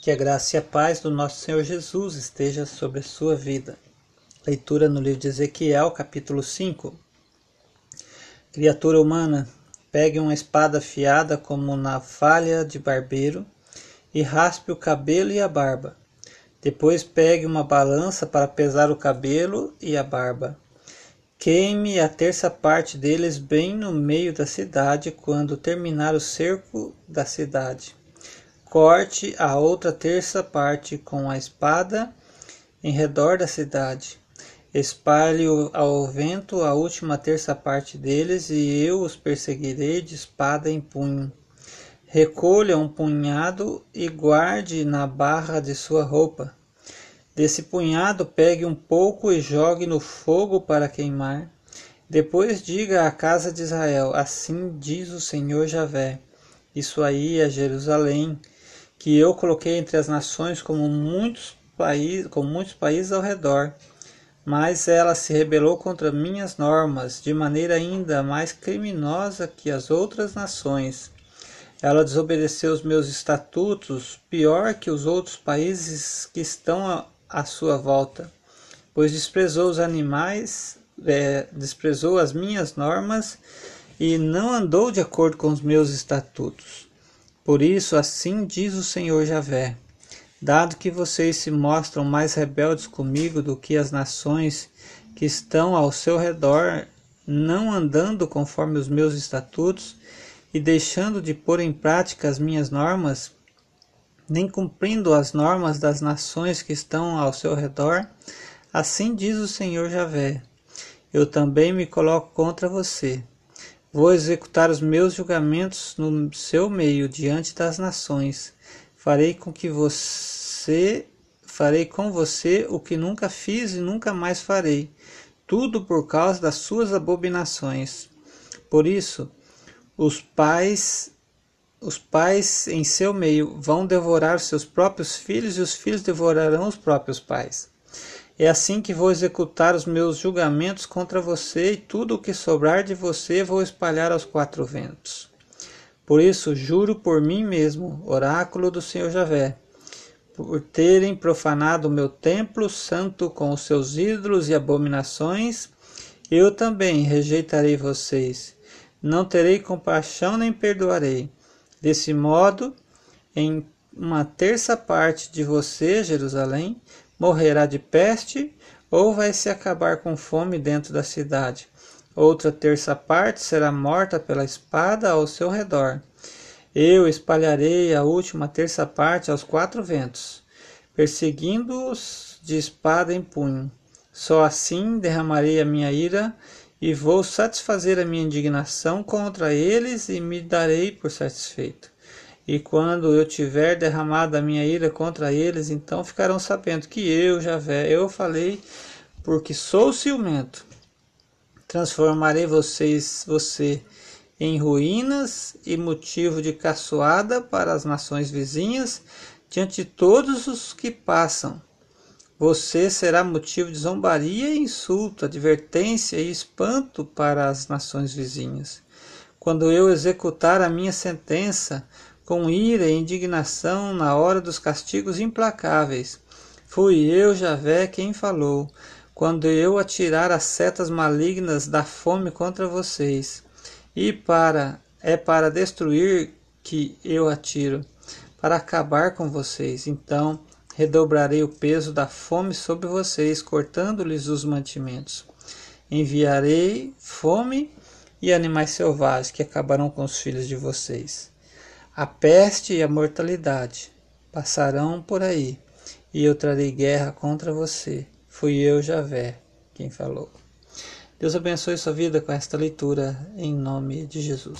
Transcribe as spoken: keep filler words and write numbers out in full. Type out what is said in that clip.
Que a graça e a paz do nosso Senhor Jesus esteja sobre a sua vida. Leitura no livro de Ezequiel, capítulo cinco. Criatura humana, pegue uma espada afiada como navalha de barbeiro e raspe o cabelo e a barba. Depois pegue uma balança para pesar o cabelo e a barba. Queime a terça parte deles bem no meio da cidade quando terminar o cerco da cidade. Corte a outra terça parte com a espada em redor da cidade. Espalhe ao vento a última terça parte deles e eu os perseguirei de espada em punho. Recolha um punhado e guarde na barra de sua roupa. Desse punhado pegue um pouco e jogue no fogo para queimar. Depois diga à casa de Israel, assim diz o Senhor Javé. Isso aí é Jerusalém, que eu coloquei entre as nações como muitos países, como muitos países ao redor, mas ela se rebelou contra minhas normas, de maneira ainda mais criminosa que as outras nações. Ela desobedeceu os meus estatutos, pior que os outros países que estão à sua volta, pois desprezou os animais, é, desprezou as minhas normas e não andou de acordo com os meus estatutos. Por isso, assim diz o Senhor Javé, dado que vocês se mostram mais rebeldes comigo do que as nações que estão ao seu redor, não andando conforme os meus estatutos e deixando de pôr em prática as minhas normas, nem cumprindo as normas das nações que estão ao seu redor, assim diz o Senhor Javé, eu também me coloco contra você. Vou executar os meus julgamentos no seu meio diante das nações. Farei com que você, farei com você o que nunca fiz e nunca mais farei, tudo por causa das suas abominações. Por isso, os pais, os pais em seu meio vão devorar seus próprios filhos e os filhos devorarão os próprios pais. É assim que vou executar os meus julgamentos contra você e tudo o que sobrar de você vou espalhar aos quatro ventos. Por isso, juro por mim mesmo, oráculo do Senhor Javé, por terem profanado o meu templo santo com os seus ídolos e abominações, eu também rejeitarei vocês. Não terei compaixão nem perdoarei. Desse modo, em uma terça parte de você, Jerusalém, morrerá de peste ou vai se acabar com fome dentro da cidade. Outra terça parte será morta pela espada ao seu redor. Eu espalharei a última terça parte aos quatro ventos, perseguindo-os de espada em punho. Só assim derramarei a minha ira e vou satisfazer a minha indignação contra eles e me darei por satisfeito. E quando eu tiver derramado a minha ira contra eles, então ficarão sabendo que eu, Javé, eu falei, porque sou ciumento. Transformarei vocês, você em ruínas e motivo de caçoada para as nações vizinhas, diante de todos os que passam. Você será motivo de zombaria e insulto, advertência e espanto para as nações vizinhas. Quando eu executar a minha sentença, com ira e indignação na hora dos castigos implacáveis. Fui eu, Javé, quem falou, quando eu atirar as setas malignas da fome contra vocês. E para, é para destruir que eu atiro, para acabar com vocês. Então, redobrarei o peso da fome sobre vocês, cortando-lhes os mantimentos. Enviarei fome e animais selvagens que acabarão com os filhos de vocês. A peste e a mortalidade passarão por aí, e eu trarei guerra contra você. Fui eu, Javé, quem falou. Deus abençoe sua vida com esta leitura, em nome de Jesus.